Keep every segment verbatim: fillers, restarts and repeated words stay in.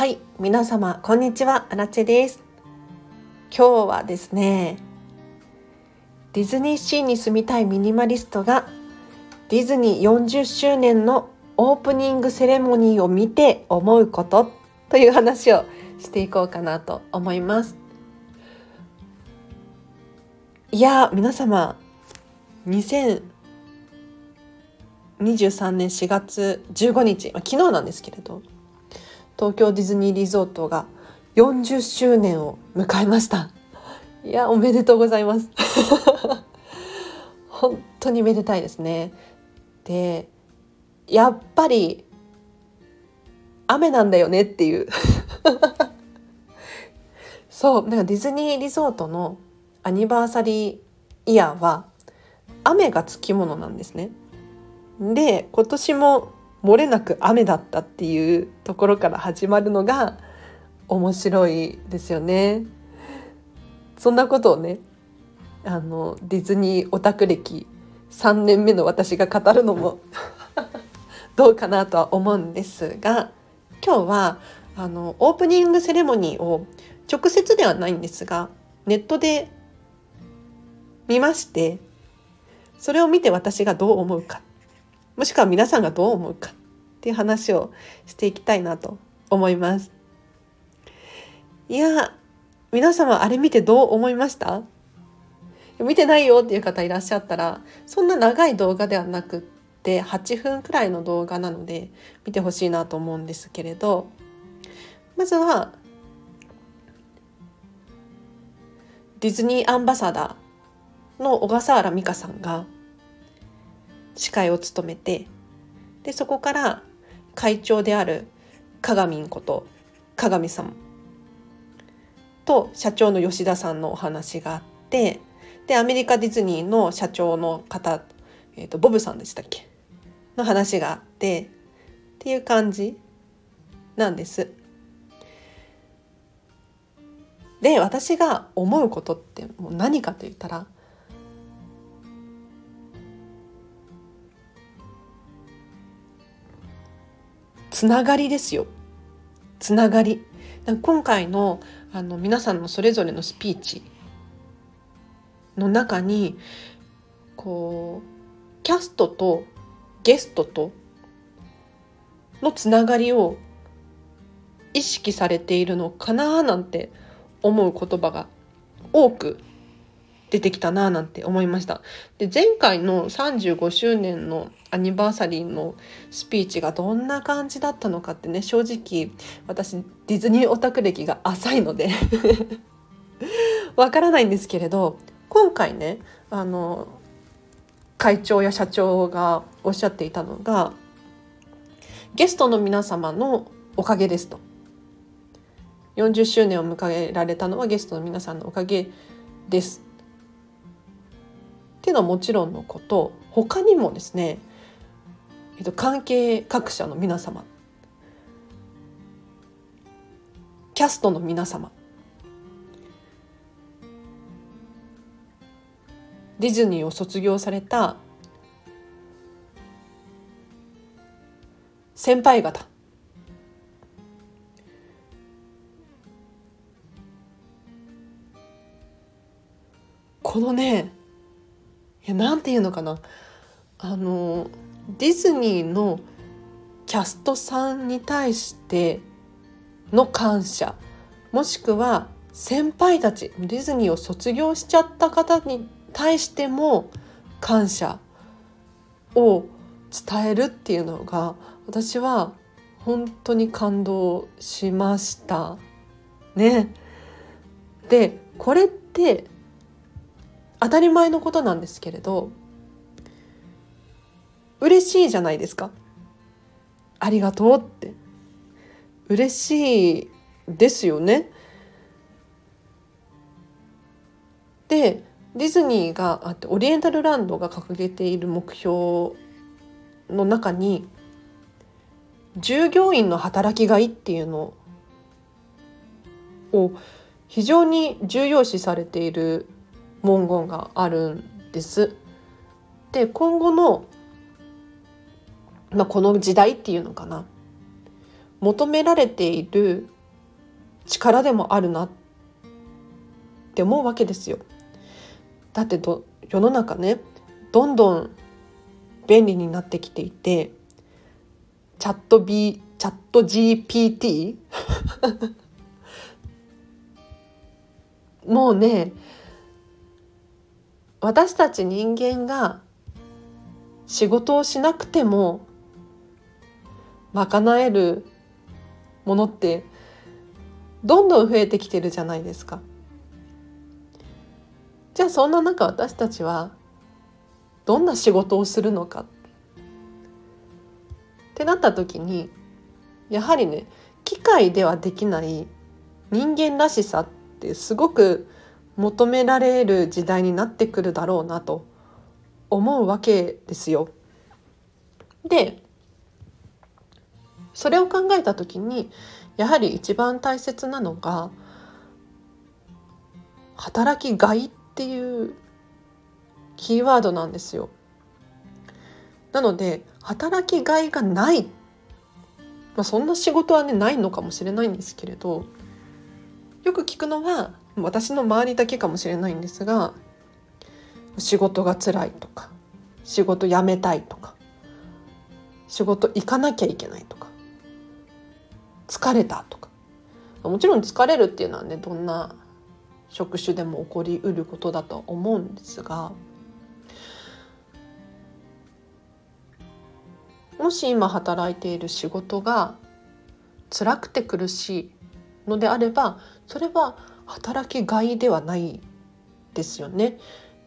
はい、皆様こんにちは、アラチェです。今日はですね、ディズニーシーに住みたいミニマリストがディズニーよんじゅっしゅうねんのオープニングセレモニーを見て思うことという話をしていこうかなと思います。いや、皆様にせんにじゅうさんねんしがつじゅうごにち、昨日なんですけれど、東京ディズニーリゾートがよんじゅっしゅうねんを迎えました。いや、おめでとうございます本当にめでたいですね。で、やっぱり雨なんだよねっていうそう、なんかディズニーリゾートのアニバーサリーイヤーは雨がつきものなんですね。で、今年も漏れなく雨だったっていうところから始まるのが面白いですよね。そんなことをね、あのディズニーオタク歴さんねんめの私が語るのもどうかなとは思うんですが、今日はあのオープニングセレモニーを直接ではないんですが、ネットで見まして、それを見て私がどう思うか、もしくは皆さんがどう思うかっていう話をしていきたいなと思います。いや、皆様あれ見てどう思いました？見てないよっていう方いらっしゃったら、そんな長い動画ではなくってはっぷんくらいの動画なので見てほしいなと思うんですけれど、まずはディズニーアンバサダーの小笠原美香さんが司会を務めて、でそこから会長であるかがみんことかがみさんと社長の吉田さんのお話があって、でアメリカディズニーの社長の方、えーと、ボブさんでしたっけの話があってっていう感じなんです。で、私が思うことってもう何かと言ったら、つながりですよ。つながり。今回の、あの皆さんのそれぞれのスピーチの中に、こうキャストとゲストとのつながりを意識されているのかななんて思う言葉が多く出てきたななんて思いました。で、前回のさんじゅうごしゅうねんのアニバーサリーのスピーチがどんな感じだったのかってね、正直私ディズニーオタク歴が浅いのでわからないんですけれど、今回ね、あの会長や社長がおっしゃっていたのが、ゲストの皆様のおかげですと、よんじゅっしゅうねんを迎えられたのはゲストの皆さんのおかげですっていうのはもちろんのこと、他にもですね、えっと、関係各社の皆様、キャストの皆様、ディズニーを卒業された先輩方、このね、いや、なんていうのかな、あのディズニーのキャストさんに対しての感謝、もしくは先輩たち、ディズニーを卒業しちゃった方に対しても感謝を伝えるっていうのが、私は本当に感動しましたね。で、これって当たり前のことなんですけれど、嬉しいじゃないですか。ありがとうって嬉しいですよね。で、ディズニーがあって、オリエンタルランドが掲げている目標の中に、従業員の働きがいっていうのを非常に重要視されている文言があるんです。で、今後の、まあ、この時代っていうのかな、求められている力でもあるなって思うわけですよ。だってど世の中ね、どんどん便利になってきていて、チャット B、チャット ジーピーティー もうね、私たち人間が仕事をしなくても賄えるものってどんどん増えてきてるじゃないですか。じゃあそんな中、私たちはどんな仕事をするのかってなった時に、やはりね、機械ではできない人間らしさってすごく求められる時代になってくるだろうなと思うわけですよ。で、それを考えた時に、やはり一番大切なのが働きがいっていうキーワードなんですよ。なので働きがいがない、まあ、そんな仕事はねないのかもしれないんですけれど、よく聞くのは私の周りだけかもしれないんですが、仕事が辛いとか、仕事辞めたいとか、仕事行かなきゃいけないとか、疲れたとか。もちろん疲れるっていうのはね、どんな職種でも起こりうることだと思うんですが、もし今働いている仕事が辛くて苦しいのであれば、それは働きがいではないですよね。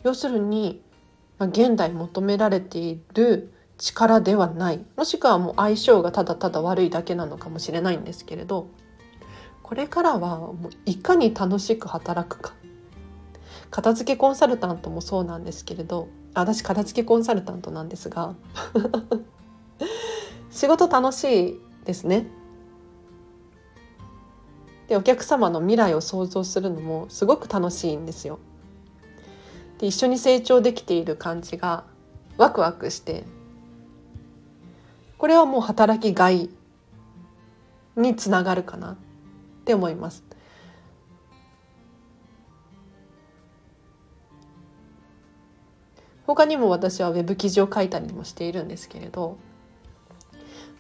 要するに現代求められている力ではない、もしくはもう相性がただただ悪いだけなのかもしれないんですけれど、これからはもういかに楽しく働くか。片付けコンサルタントもそうなんですけれど、私片付けコンサルタントなんですが仕事楽しいですね。で、お客様の未来を想像するのもすごく楽しいんですよ。で、一緒に成長できている感じがワクワクして、これはもう働きがいにつながるかなって思います。他にも私はウェブ記事を書いたりもしているんですけれど、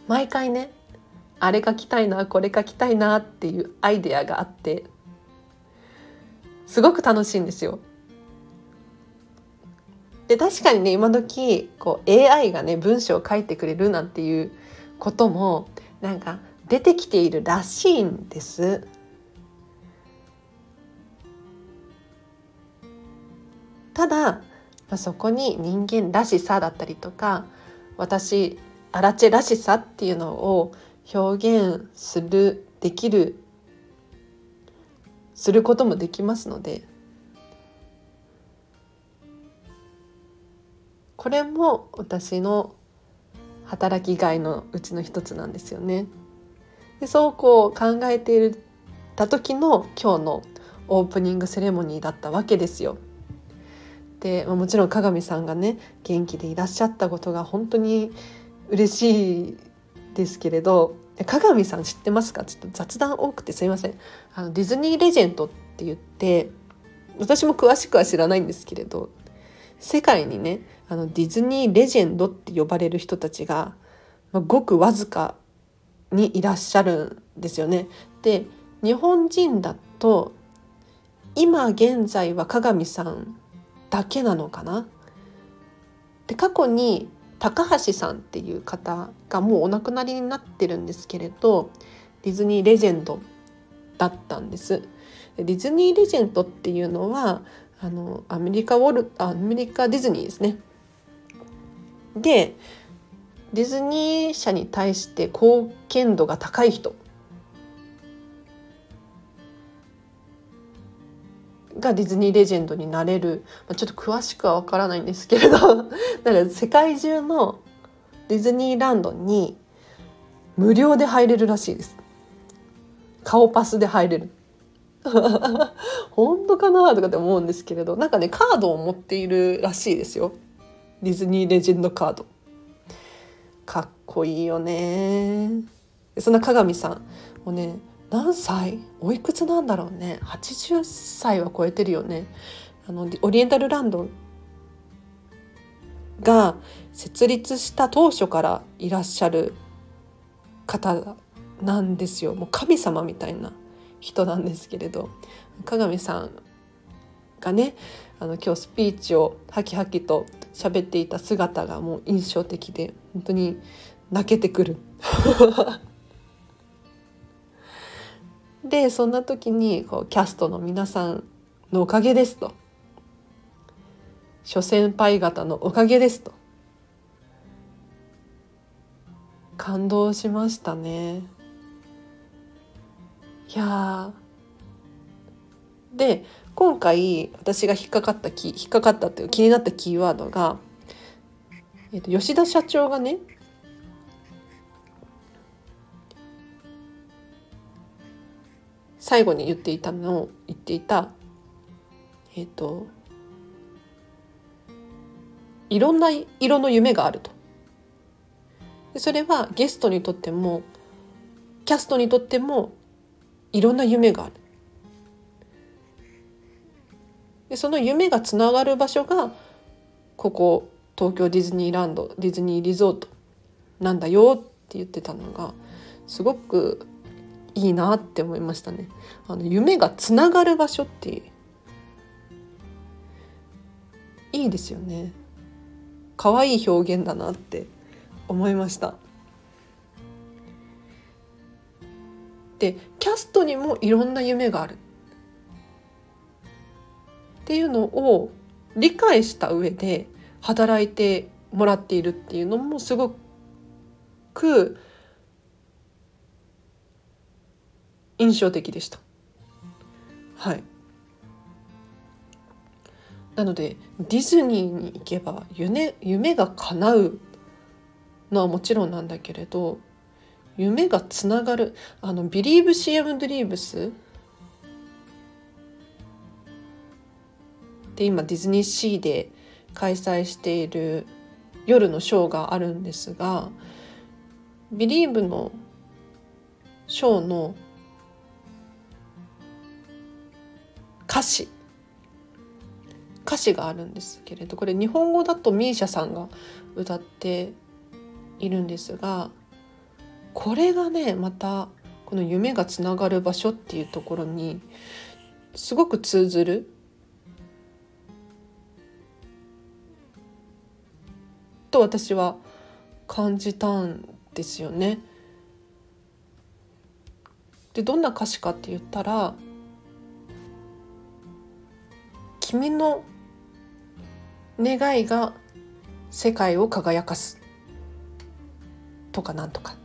毎回ね、あれ書きたいな、これ書きたいなっていうアイデアがあってすごく楽しいんですよ。で、確かにね、今時こう エーアイ がね文章を書いてくれるなんていうこともなんか出てきているらしいんです。ただ、まあ、そこに人間らしさだったりとか、私アラチェらしさっていうのを表現するできるすることもできますので、これも私の働きがいのうちの一つなんですよね。で、そうこう考えていた時の今日のオープニングセレモニーだったわけですよ。で、もちろん加賀美さんがね元気でいらっしゃったことが本当に嬉しいですけれど、加賀美さん知ってますか？ちょっと雑談多くてすいません。あのディズニーレジェンドって言って、私も詳しくは知らないんですけれど、世界にね、あのディズニーレジェンドって呼ばれる人たちが、まあ、ごくわずかにいらっしゃるんですよね。で、日本人だと今現在は加賀美さんだけなのかな。で、過去に高橋さんっていう方がもうお亡くなりになってるんですけれど、ディズニーレジェンドだったんです。ディズニーレジェンドっていうのはあのアメリカウォル、アメリカディズニーですね。で、ディズニー社に対して貢献度が高い人がディズニーレジェンドになれる、ちょっと詳しくはわからないんですけれど、なんか世界中のディズニーランドに無料で入れるらしいです。顔パスで入れる。本当かなとかって思うんですけれど、なんかねカードを持っているらしいですよ。ディズニーレジェンドカード、かっこいいよね。そんな鏡さんもね、何歳、おいくつなんだろうね、はちじゅっさいは超えてるよね。あのオリエンタルランドが設立した当初からいらっしゃる方なんですよ。もう神様みたいな人なんですけれど、鏡さんがね、あの今日スピーチをハキハキと喋っていた姿がもう印象的で、本当に泣けてくるで、そんな時にこうキャストの皆さんのおかげですと、諸先輩方のおかげですと、感動しましたね。いやで今回私が引っかかったキー引っかかったっていう気になったキーワードが、えっと、吉田社長がね、最後に言っていたのを言っていた、えっと、いろんな色の夢があると。でそれはゲストにとってもキャストにとってもいろんな夢がある。でその夢がつながる場所がここ東京ディズニーランド、ディズニーリゾートなんだよって言ってたのがすごくいいなって思いましたね。あの夢がつながる場所っていいですよね。可愛い表現だなって思いました。で、キャストにもいろんな夢があるっていうのを理解した上で働いてもらっているっていうのもすごく印象的でした。はい。なのでディズニーに行けば夢、夢が叶うのはもちろんなんだけれど、夢がつながる、あのビリーブ シーエム ドリームスで今ディズニーシーで開催している夜のショーがあるんですが、ビリーブのショーの歌詞歌詞があるんですけれど、これ日本語だとミーシャさんが歌っているんですが、これがねまたこの夢がつながる場所っていうところにすごく通ずると私は感じたんですよね。でどんな歌詞かって言ったら、君の願いが世界を輝かすとかなんとか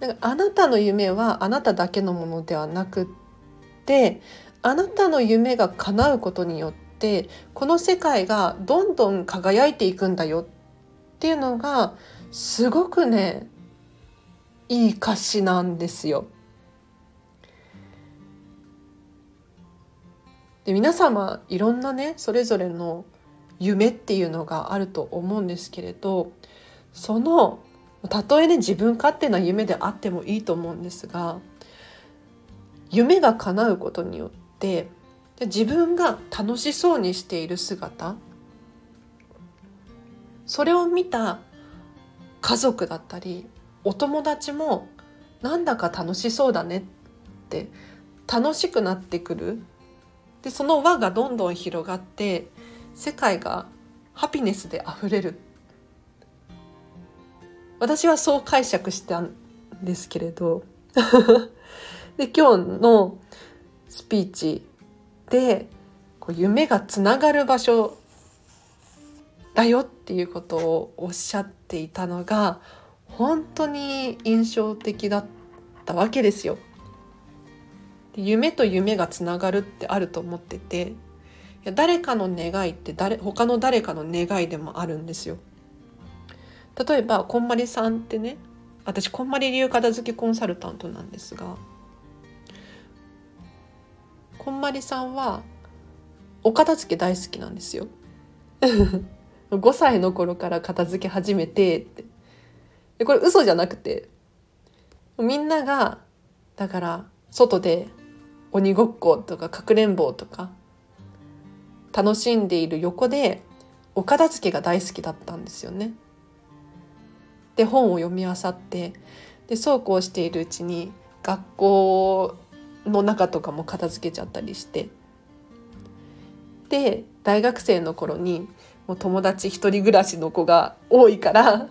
なんかあなたの夢はあなただけのものではなくって、あなたの夢が叶うことによってこの世界がどんどん輝いていくんだよっていうのがすごくねいい歌詞なんですよ。で皆様いろんなねそれぞれの夢っていうのがあると思うんですけれど、そのたとえね自分勝手な夢であってもいいと思うんですが、夢が叶うことによって自分が楽しそうにしている姿、それを見た家族だったりお友達もなんだか楽しそうだねって楽しくなってくる。でその輪がどんどん広がって世界がハピネスであふれる。私はそう解釈したんですけれどで今日のスピーチでこう夢がつながる場所だよっていうことをおっしゃっていたのが本当に印象的だったわけですよ。夢と夢がつながるってあると思ってて、いや誰かの願いって誰他の誰かの願いでもあるんですよ。例えばこんまりさんってね、私こんまり流片付けコンサルタントなんですが、こんまりさんはお片付け大好きなんですよごさいの頃から片付け始めてって。でこれ嘘じゃなくて、みんながだから外で鬼ごっことかかくれんぼとか楽しんでいる横でお片付けが大好きだったんですよね。で本を読み漁って、でそうこうしているうちに学校の中とかも片付けちゃったりして、で大学生の頃にもう友達一人暮らしの子が多いから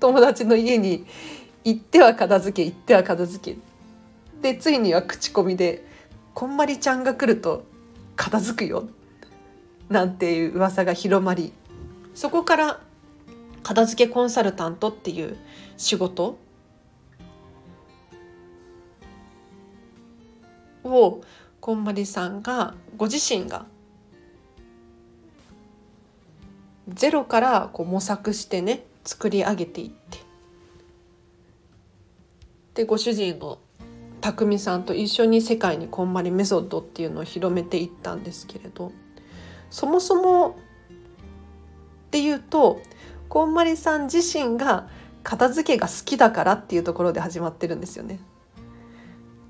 友達の家に行っては片付け行っては片付けで、ついには口コミでこんまりちゃんが来ると片付くよなんていう噂が広まり、そこから片付けコンサルタントっていう仕事をこんまりさんがご自身がゼロからこう模索してね作り上げていって、でご主人の匠さんと一緒に世界にこんまりメソッドっていうのを広めていったんですけれど、そもそもっていうとこんまりさん自身が片付けが好きだからっていうところで始まってるんですよね。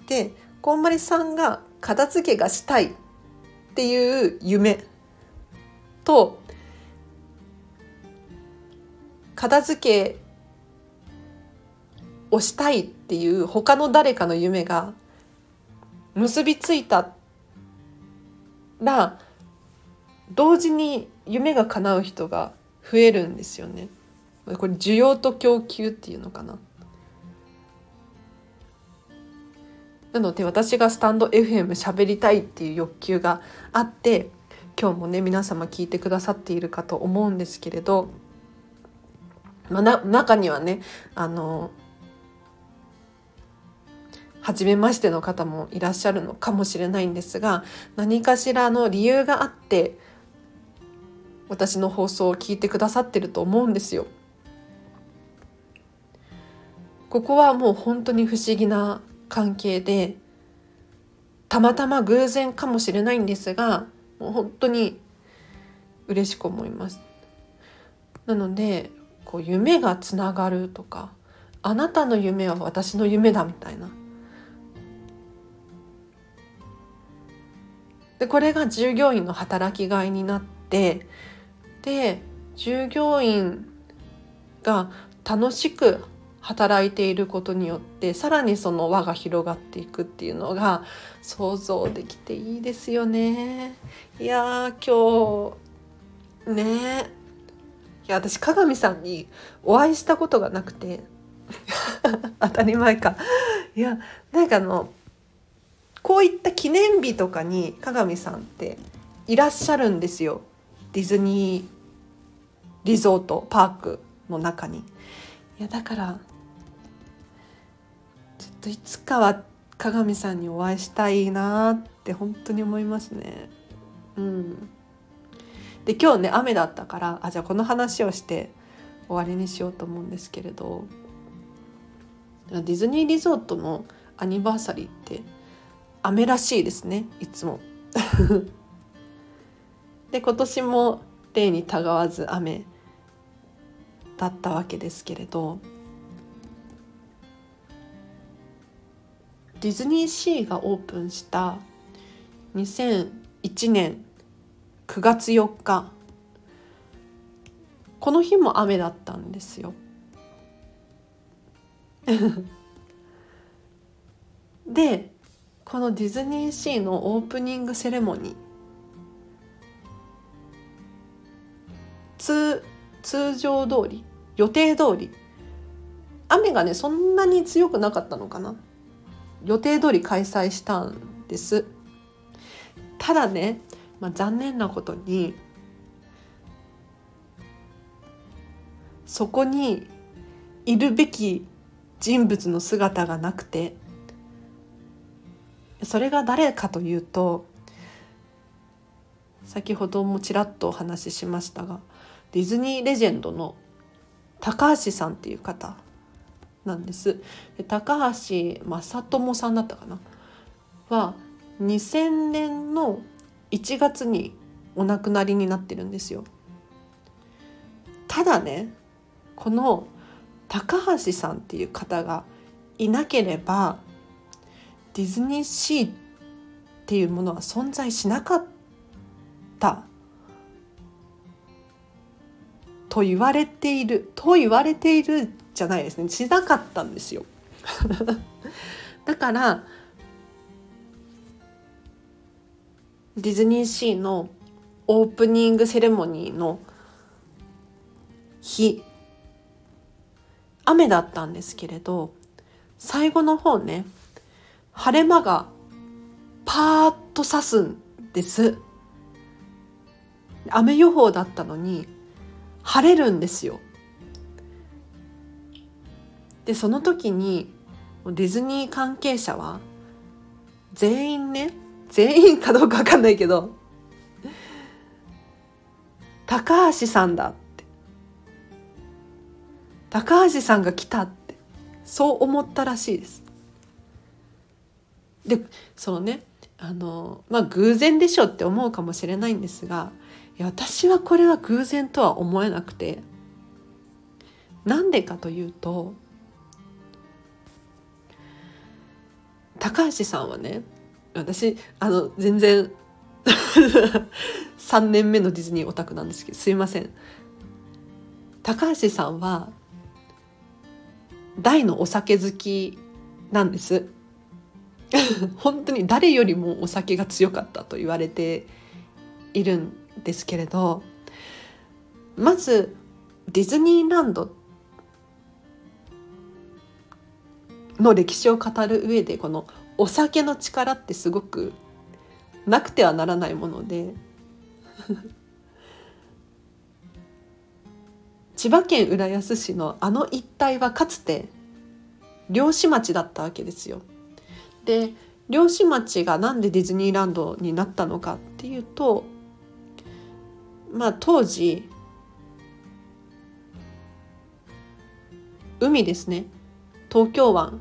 でこんまりさんが片付けがしたいっていう夢と片付けをしたいっていう他の誰かの夢が結びついたら同時に夢が叶う人が増えるんですよね。これ需要と供給っていうのかな。なので私がスタンド エフエム 喋りたいっていう欲求があって、今日もね皆様聞いてくださっているかと思うんですけれど、まあ、な中にはねあの初めましての方もいらっしゃるのかもしれないんですが、何かしらの理由があって私の放送を聞いてくださってると思うんですよ。ここはもう本当に不思議な関係で、たまたま偶然かもしれないんですが、もう本当に嬉しく思います。なのでこう夢がつながるとか、あなたの夢は私の夢だみたいな。でこれが従業員の働きがいになって、で従業員が楽しく働いていることによってさらにその輪が広がっていくっていうのが想像できていいですよね。いや今日ねえいや私鏡さんにお会いしたことがなくて当たり前か。いやなんかあのこういった記念日とかに鏡さんっていらっしゃるんですよ、ディズニーリゾートパークの中に。いやだからちょっといつかは鏡さんにお会いしたいなって本当に思いますね。うんで今日ね雨だったから、あじゃあこの話をして終わりにしようと思うんですけれど、ディズニーリゾートのアニバーサリーって雨らしいですね、いつもで今年も例にたがわず雨だったわけですけれど、ディズニーシーがオープンしたにせんいちねんくがつよっか、この日も雨だったんですよでこのディズニーシーのオープニングセレモニー、通、通常通り予定通り、雨がねそんなに強くなかったのかな、予定通り開催したんです。ただねまあ、残念なことにそこにいるべき人物の姿がなくて、それが誰かというと、先ほどもちらっとお話ししましたがディズニーレジェンドの高橋さんっていう方なんです。で高橋正智さんだったかなはにせんねんのいちがつにお亡くなりになってるんですよ。ただね、この高橋さんっていう方がいなければディズニーシーっていうものは存在しなかったと言われていると言われているじゃないですねしなかったんですよだからディズニーシーのオープニングセレモニーの日、雨だったんですけれど、最後の方ね、晴れ間がパーッと差すんです。雨予報だったのに晴れるんですよ。で、その時にディズニー関係者は全員ね、全員かどうか分かんないけど、高橋さんだって、高橋さんが来たって、そう思ったらしいです。で、そのね、あの、まあ偶然でしょって思うかもしれないんですが、いや私はこれは偶然とは思えなくて、なんでかというと、高橋さんはね、私あの全然さんねんめのディズニーオタクなんですけど、すいません。高橋さんは大のお酒好きなんです本当に誰よりもお酒が強かったと言われているんですけれど、まずディズニーランドの歴史を語る上で、このお酒の力ってすごくなくてはならないもので千葉県浦安市のあの一帯はかつて漁師町だったわけですよ。で、漁師町がなんでディズニーランドになったのかっていうと、まあ当時海ですね、東京湾、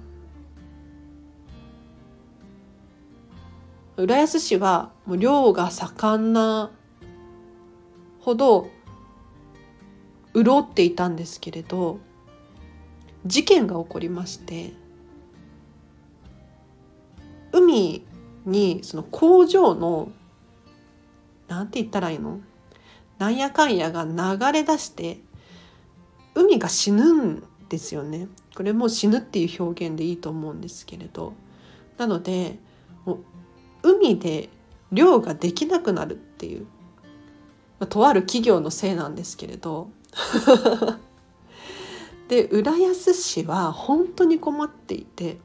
浦安市はもう漁が盛んなほど潤っていたんですけれど、事件が起こりまして、海にその工場のなんて言ったらいいの、なんやかんやが流れ出して海が死ぬんですよね。これもう死ぬっていう表現でいいと思うんですけれど、なのでもう海で漁ができなくなるっていう、まあ、とある企業のせいなんですけれどで、浦安市は本当に困っていて、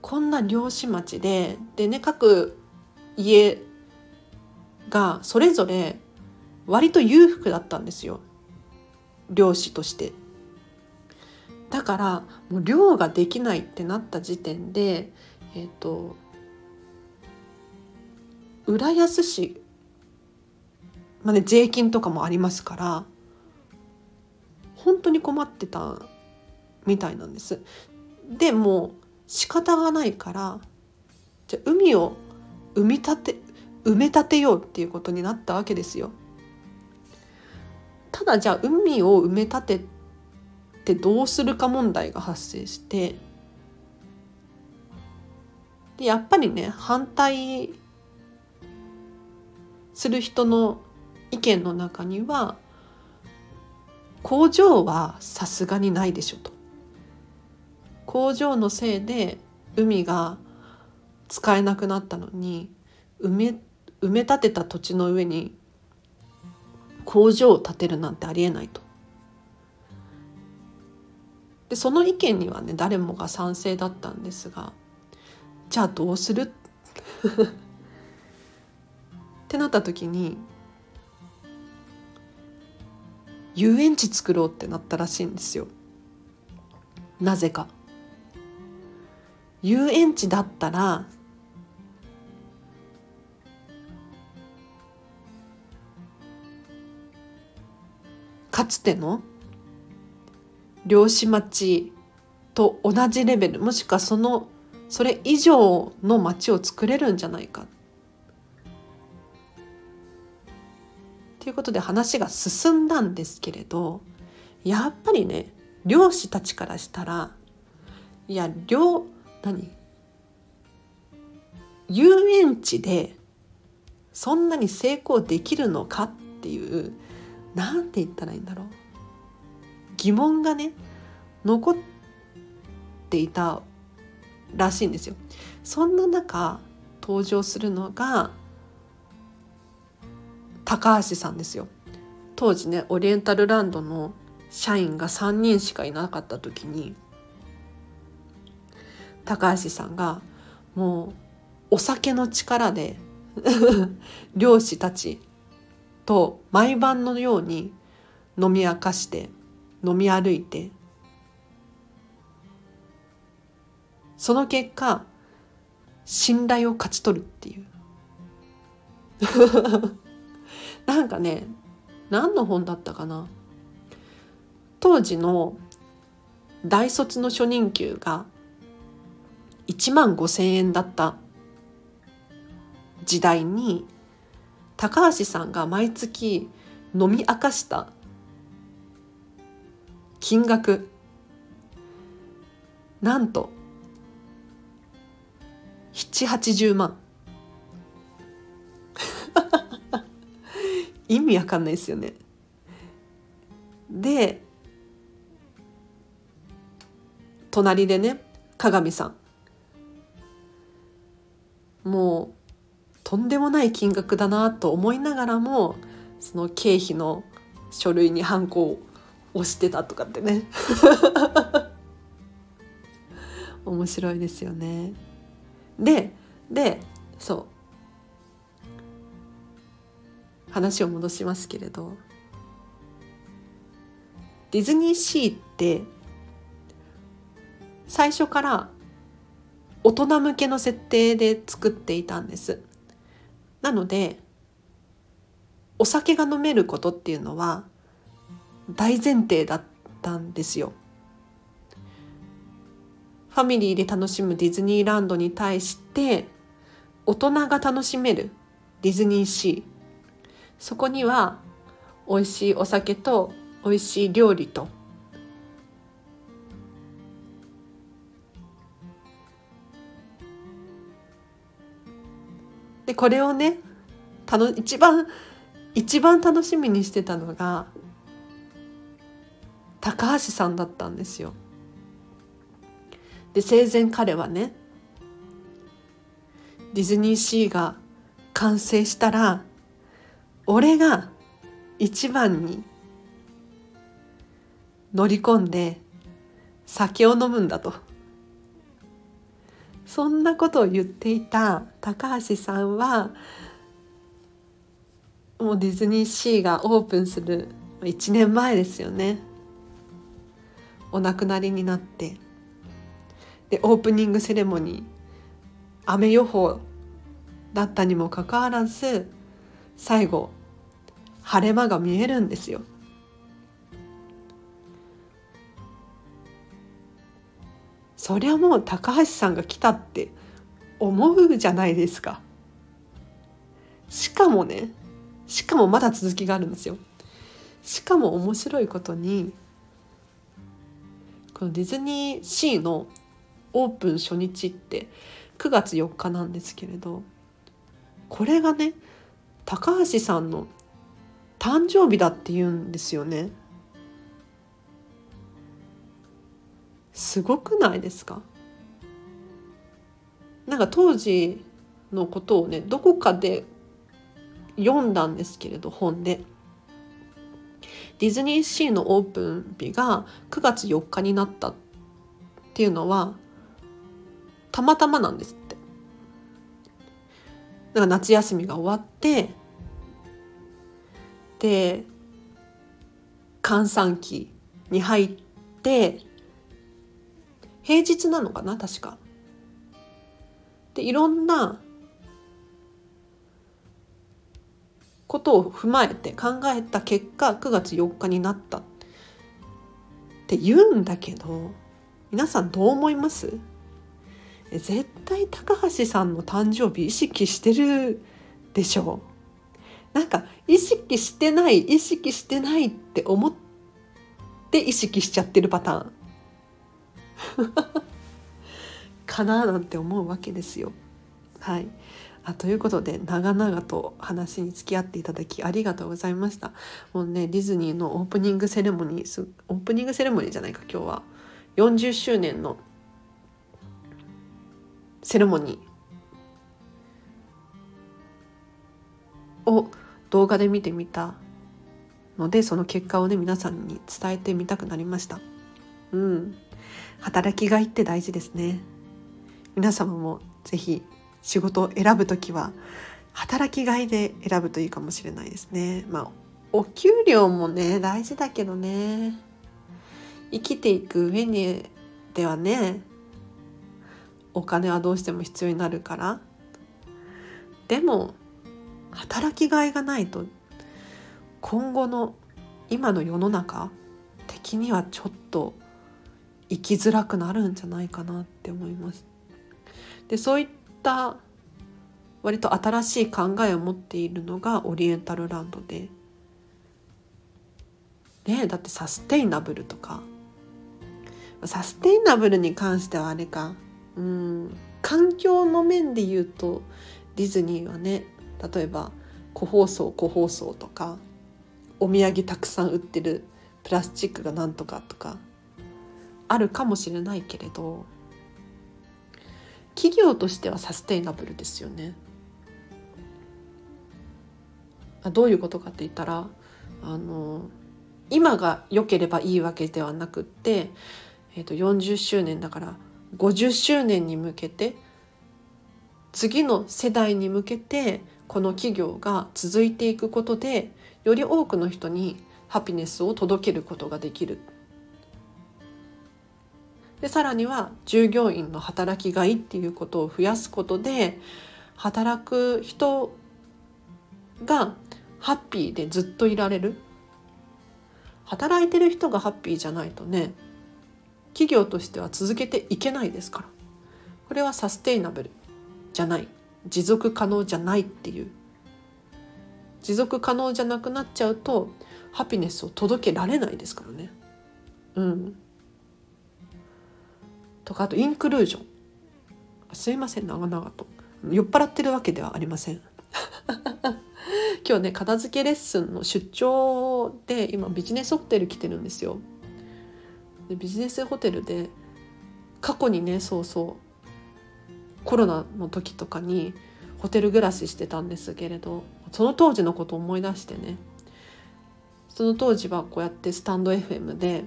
こんな漁師町ででね、各家がそれぞれ割と裕福だったんですよ、漁師として。だからもう漁ができないってなった時点で、えっと浦安市、まあね、税金とかもありますから本当に困ってたみたいなんです。でも仕方がないから、じゃ海を埋め立て埋め立てようっていうことになったわけですよ。ただじゃあ海を埋め立てってどうするか問題が発生して、でやっぱりね、反対する人の意見の中には、工場はさすがにないでしょと、工場のせいで海が使えなくなったのに埋め、埋め立てた土地の上に工場を建てるなんてありえないと。でその意見にはね、誰もが賛成だったんですが、じゃあどうするってなった時に、遊園地作ろうってなったらしいんですよ。なぜか遊園地だったらかつての漁師町と同じレベル、もしくはそのそれ以上の町を作れるんじゃないかということで話が進んだんですけれど、やっぱりね漁師たちからしたら、いや漁何遊園地でそんなに成功できるのかっていう、なんて言ったらいいんだろう、疑問がね残っていたらしいんですよ。そんな中登場するのが高橋さんですよ。当時ねオリエンタルランドの社員がさんにんしかいなかった時に、高橋さんがもうお酒の力で漁師たちと毎晩のように飲み明かして飲み歩いて、その結果信頼を勝ち取るっていうなんかね何の本だったかな、当時の大卒の初任給がいちまんごせんえんだった時代に、高橋さんが毎月飲み明かした金額、なんとななじゅうはちじゅうまん意味わかんないですよね。で隣でね鏡さん、もうとんでもない金額だなと思いながらも、その経費の書類にハンコを押してたとかってね面白いですよね。で、で、そう話を戻しますけれど、ディズニーシーって最初から大人向けの設定で作っていたんです。なのでお酒が飲めることっていうのは大前提だったんですよ。ファミリーで楽しむディズニーランドに対して、大人が楽しめるディズニーシー、そこには美味しいお酒と美味しい料理とで、これをねたの一番一番楽しみにしてたのが高橋さんだったんですよ。で生前彼はね、ディズニーシーが完成したら俺が一番に乗り込んで酒を飲むんだと、そんなことを言っていた高橋さんは、もうディズニーシーがオープンするいちねんまえですよね、お亡くなりになって、でオープニングセレモニー、雨予報だったにもかかわらず最後晴れ間が見えるんですよ。そりゃもう高橋さんが来たって思うじゃないですか。しかもね、しかもまだ続きがあるんですよ。しかも面白いことに、このディズニーシーのオープン初日ってくがつよっかなんですけれど、これがね高橋さんの誕生日だって言うんですよね。すごくないですか？なんか当時のことをねどこかで読んだんですけれど、本でディズニーシーのオープン日がくがつよっかになったっていうのはたまたまなんですって。だから夏休みが終わってで閑散期に入って、平日なのかな確かで、いろんなことを踏まえて考えた結果くがつよっかになったって言うんだけど、皆さんどう思います？絶対高橋さんの誕生日意識してるでしょう。なんか意識してない意識してないって思って意識しちゃってるパターンかななんて思うわけですよ。はい、あということで長々と話に付き合っていただきありがとうございました。もうねディズニーのオープニングセレモニーオープニングセレモニーじゃないか今日はよんじゅっしゅうねんのセレモニーを動画で見てみたのでその結果をね皆さんに伝えてみたくなりました。うん、働きがいって大事ですね。皆様もぜひ仕事を選ぶときは働きがいで選ぶといいかもしれないですね。まあお給料もね大事だけどね、生きていく上にではねお金はどうしても必要になるから、でも働きがいがないと今後の今の世の中的にはちょっと生きづらくなるんじゃないかなって思います。でそういった割と新しい考えを持っているのがオリエンタルランドで、ね、だってサステイナブルとかサステイナブルに関してはあれか、うん、環境の面で言うとディズニーはね例えば個包装個包装とかお土産たくさん売ってるプラスチックがなんとかとかあるかもしれないけれど企業としてはサステイナブルですよね。どういうことかって言ったらあの今が良ければいいわけではなくって、えーと、よんじゅっしゅうねんだからごじゅっしゅうねんに向けて次の世代に向けてこの企業が続いていくことでより多くの人にハピネスを届けることができる。でさらには従業員の働きがいっていうことを増やすことで働く人がハッピーでずっといられる。働いてる人がハッピーじゃないとね企業としては続けていけないですから、これはサステイナブルじゃない持続可能じゃないっていう、持続可能じゃなくなっちゃうとハピネスを届けられないですからね。うんとかあとインクルージョン、すいません長々と酔っ払ってるわけではありません今日ね片付けレッスンの出張で今ビジネスホテル来てるんですよ。でビジネスホテルで過去にねそうそうコロナの時とかにホテル暮らししてたんですけれどその当時のことを思い出してね、その当時はこうやってスタンド エフエム で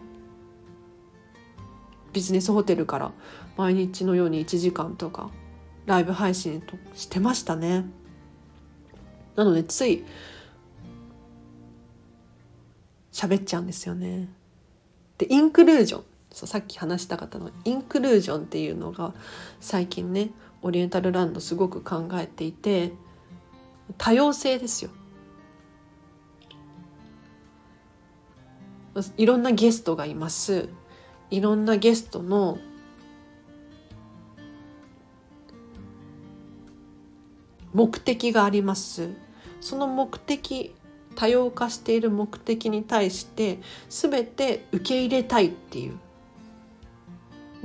ビジネスホテルから毎日のようにいちじかんとかライブ配信としてましたね。なのでつい喋っちゃうんですよね。でインクルージョン、そうさっき話した方のインクルージョンっていうのが最近ねオリエンタルランドすごく考えていて、多様性ですよ。いろんなゲストがいます。いろんなゲストの目的があります。その目的、多様化している目的に対して全て受け入れたいっていう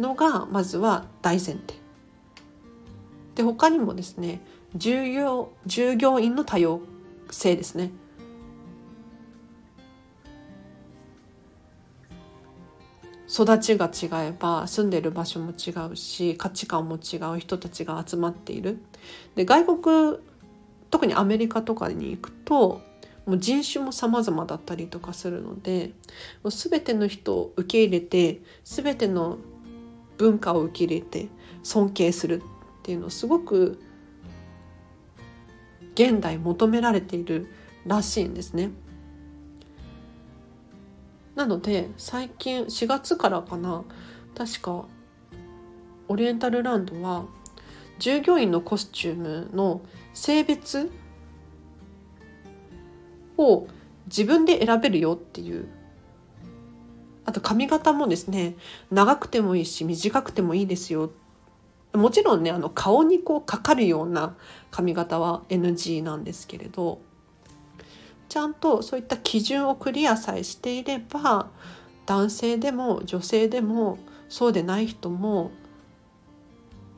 のがまずは大前提で、他にもですね従業、従業員の多様性ですね、育ちが違えば住んでる場所も違うし価値観も違う人たちが集まっている。で外国、特にアメリカとかに行くともう人種も様々だったりとかするのでもう全ての人を受け入れて全ての文化を受け入れて尊敬するっていうのをすごく現代求められているらしいんですね。なので最近しがつからかな確かオリエンタルランドは従業員のコスチュームの性別を自分で選べるよっていう、あと髪型もですね長くてもいいし短くてもいいですよ。もちろんねあの顔にこうかかるような髪型は エヌジー なんですけれど、ちゃんとそういった基準をクリアさえしていれば、男性でも女性でもそうでない人も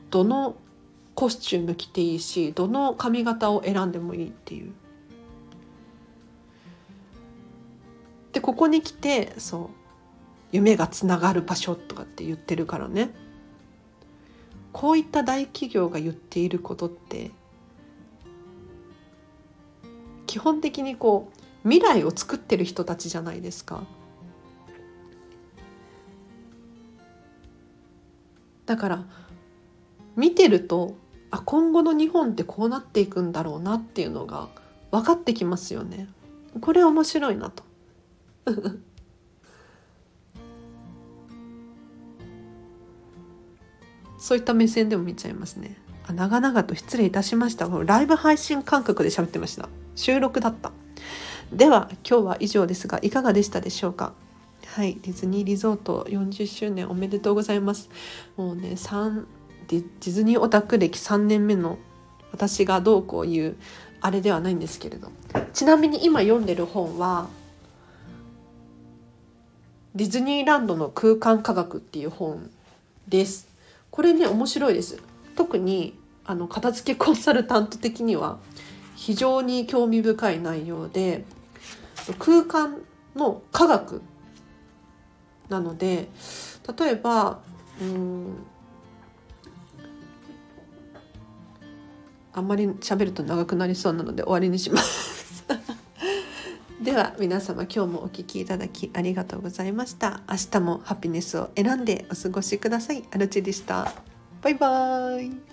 どのコスチューム着ていいし、どの髪型を選んでもいいっていう。で、ここに来てそう夢がつながる場所とかって言ってるからね、こういった大企業が言っていることって基本的にこう未来を作ってる人たちじゃないですか。だから見てると、あ、今後の日本ってこうなっていくんだろうなっていうのが分かってきますよね。これ面白いなとそういった目線でも見ちゃいますね。あ、長々と失礼いたしました。ライブ配信感覚で喋ってました。収録だった。では今日は以上ですが、いかがでしたでしょうか。はい、ディズニーリゾートよんじゅっしゅうねんおめでとうございます。もうね、3ディズニーオタク歴さんねんめの私がどうこういうあれではないんですけれど、ちなみに今読んでる本はディズニーランドの空間科学っていう本です。これね、面白いです。特にあの片付けコンサルタント的には非常に興味深い内容で、空間の科学なので、例えばうーんあんまり喋ると長くなりそうなので終わりにしますでは皆様、今日もお聞きいただきありがとうございました。明日もハピネスを選んでお過ごしください。アルチでした。バイバイ。